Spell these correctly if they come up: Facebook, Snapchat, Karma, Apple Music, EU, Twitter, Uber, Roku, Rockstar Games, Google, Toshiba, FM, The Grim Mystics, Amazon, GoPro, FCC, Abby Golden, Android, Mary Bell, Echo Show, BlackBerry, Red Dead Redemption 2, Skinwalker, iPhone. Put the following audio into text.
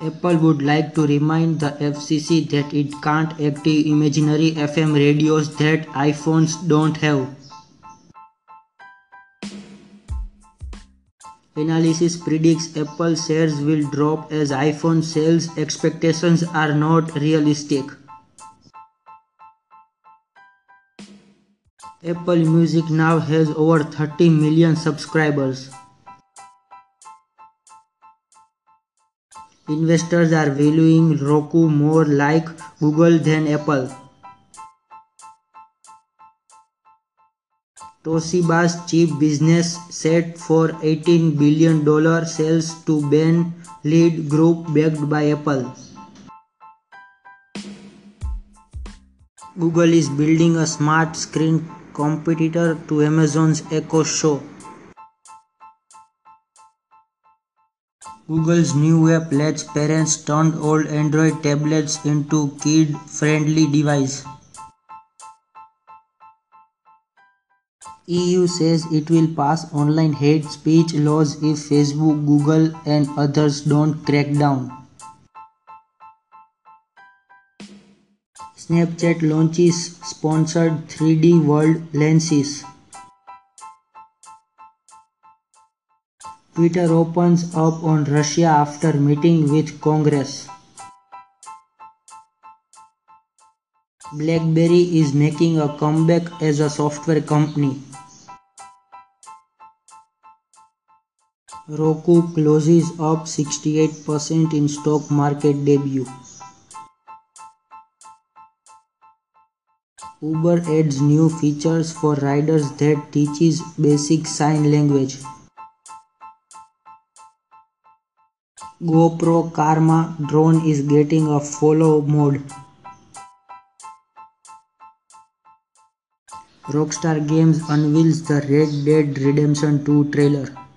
Apple would like to remind the FCC that it can't active imaginary FM radios that iPhones don't have. Analysis predicts Apple shares will drop as iPhone sales expectations are not realistic. Apple Music now has over 30 million subscribers. Investors are valuing Roku more like Google than Apple. Toshiba's chief business set for $18 billion sales to ban lead group backed by Apple. Google is building a smart screen competitor to Amazon's Echo Show. Google's new app lets parents turn old Android tablets into kid-friendly devices. EU says it will pass online hate speech laws if Facebook, Google and others don't crack down. Snapchat launches sponsored 3D world lenses. Twitter opens up on Russia after meeting with Congress. BlackBerry is making a comeback as a software company. Roku closes up 68% in stock market debut. Uber adds new features for riders that teaches basic sign language. GoPro Karma drone is getting a follow mode. Rockstar Games unveils the Red Dead Redemption 2 trailer.